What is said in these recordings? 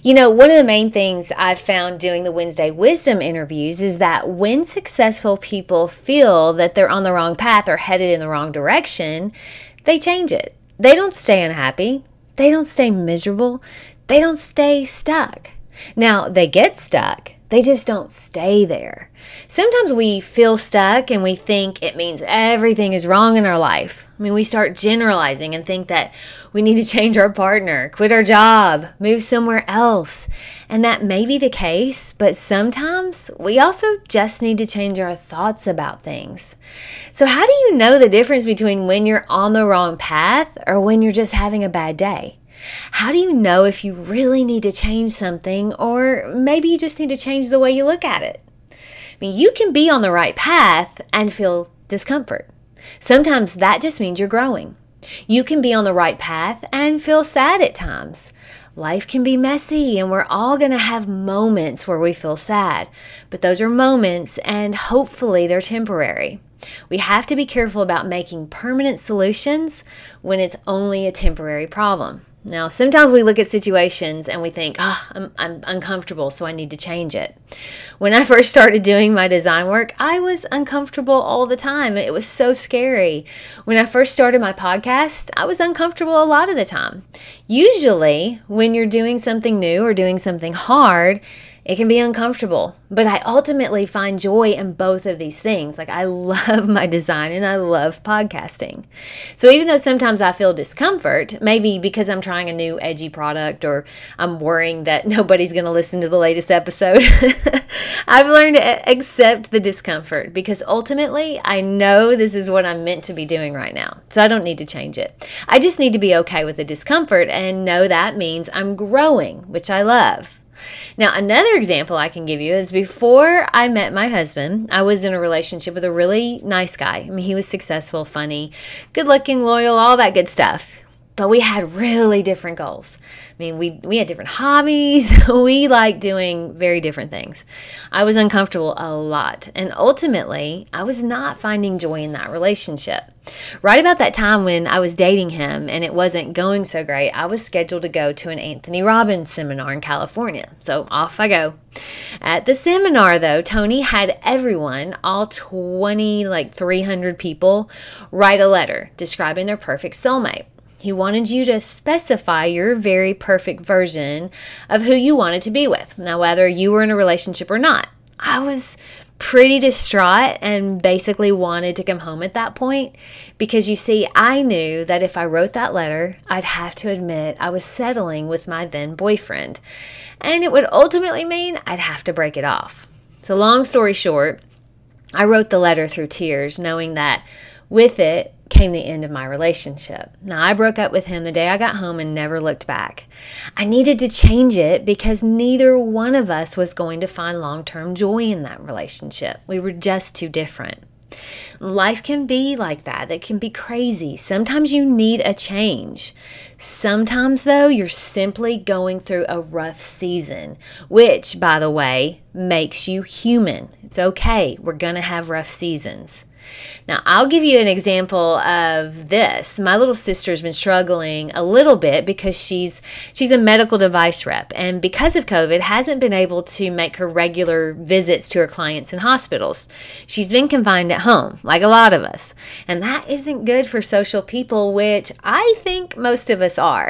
You know, one of the main things I've found doing the Wednesday Wisdom interviews is that when successful people feel that they're on the wrong path or headed in the wrong direction, they change it. They don't stay unhappy. They don't stay miserable. They don't stay stuck. Now, they get stuck. They just don't stay there. Sometimes we feel stuck and we think it means everything is wrong in our life. I mean, we start generalizing and think that we need to change our partner, quit our job, move somewhere else. And that may be the case, but sometimes we also just need to change our thoughts about things. So how do you know the difference between when you're on the wrong path or when you're just having a bad day? How do you know if you really need to change something or maybe you just need to change the way you look at it? I mean, you can be on the right path and feel discomfort. Sometimes that just means you're growing. You can be on the right path and feel sad at times. Life can be messy and we're all going to have moments where we feel sad, but those are moments and hopefully they're temporary. We have to be careful about making permanent solutions when it's only a temporary problem. Now, sometimes we look at situations and we think, I'm uncomfortable, so I need to change it. When I first started doing my design work, I was uncomfortable all the time. It was so scary. When I first started my podcast, I was uncomfortable a lot of the time. Usually, when you're doing something new or doing something hard, it can be uncomfortable, but I ultimately find joy in both of these things. Like, I love my design and I love podcasting. So even though sometimes I feel discomfort, maybe because I'm trying a new edgy product or I'm worrying that nobody's going to listen to the latest episode, I've learned to accept the discomfort because ultimately I know this is what I'm meant to be doing right now. So I don't need to change it. I just need to be okay with the discomfort and know that means I'm growing, which I love. Now, another example I can give you is before I met my husband, I was in a relationship with a really nice guy. I mean, he was successful, funny, good-looking, loyal, all that good stuff. But we had really different goals. I mean, we had different hobbies. We liked doing very different things. I was uncomfortable a lot. And ultimately, I was not finding joy in that relationship. Right about that time when I was dating him and it wasn't going so great, I was scheduled to go to an Anthony Robbins seminar in California. So off I go. At the seminar, though, Tony had everyone, all 300 people, write a letter describing their perfect soulmate. He wanted you to specify your very perfect version of who you wanted to be with. Now, whether you were in a relationship or not, I was pretty distraught and basically wanted to come home at that point because, you see, I knew that if I wrote that letter, I'd have to admit I was settling with my then boyfriend, and it would ultimately mean I'd have to break it off. So long story short, I wrote the letter through tears, knowing that with it came the end of my relationship. Now, I broke up with him the day I got home and never looked back. I needed to change it because neither one of us was going to find long-term joy in that relationship. We were just too different. Life can be like that. That can be crazy. Sometimes you need a change. Sometimes, though, you're simply going through a rough season, which, by the way, makes you human. It's okay. We're going to have rough seasons. Now, I'll give you an example of this. My little sister's been struggling a little bit because she's a medical device rep, and because of COVID, hasn't been able to make her regular visits to her clients in hospitals. She's been confined at home, like a lot of us, and that isn't good for social people, which I think most of us are.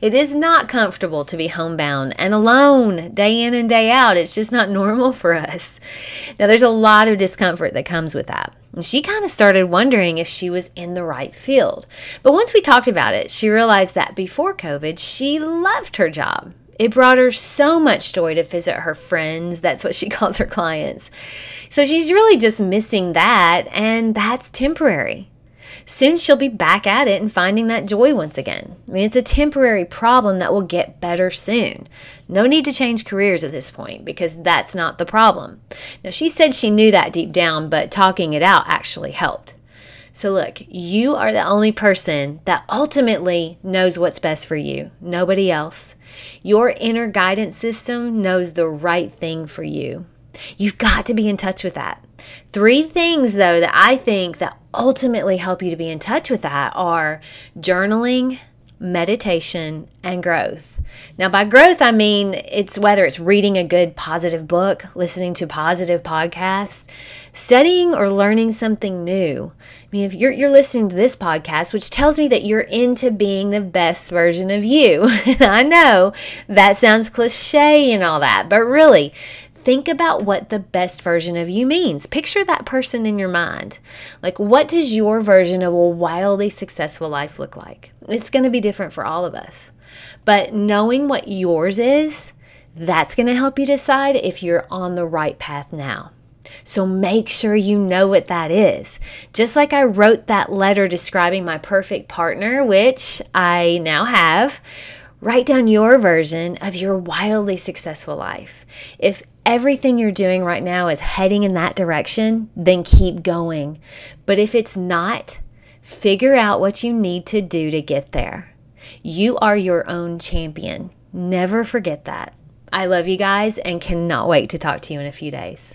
It is not comfortable to be homebound and alone day in and day out. It's just not normal for us. Now, there's a lot of discomfort that comes with that. And she kind of started wondering if she was in the right field. But once we talked about it, she realized that before COVID, she loved her job. It brought her so much joy to visit her friends. That's what she calls her clients. So she's really just missing that, and that's temporary. Soon she'll be back at it and finding that joy once again. I mean, it's a temporary problem that will get better soon. No need to change careers at this point because that's not the problem. Now, she said she knew that deep down, but talking it out actually helped. So look, you are the only person that ultimately knows what's best for you, nobody else. Your inner guidance system knows the right thing for you. You've got to be in touch with that. 3 things, though, that I think that ultimately help you to be in touch with that are journaling, meditation, and growth. Now, by growth, I mean it's whether it's reading a good positive book, listening to positive podcasts, studying or learning something new. I mean, if you're listening to this podcast, which tells me that you're into being the best version of you. And I know that sounds cliche and all that, but really, think about what the best version of you means. Picture that person in your mind. Like, what does your version of a wildly successful life look like? It's going to be different for all of us. But knowing what yours is, that's going to help you decide if you're on the right path now. So make sure you know what that is. Just like I wrote that letter describing my perfect partner, which I now have, write down your version of your wildly successful life. If everything you're doing right now is heading in that direction, then keep going. But if it's not, figure out what you need to do to get there. You are your own champion. Never forget that. I love you guys and cannot wait to talk to you in a few days.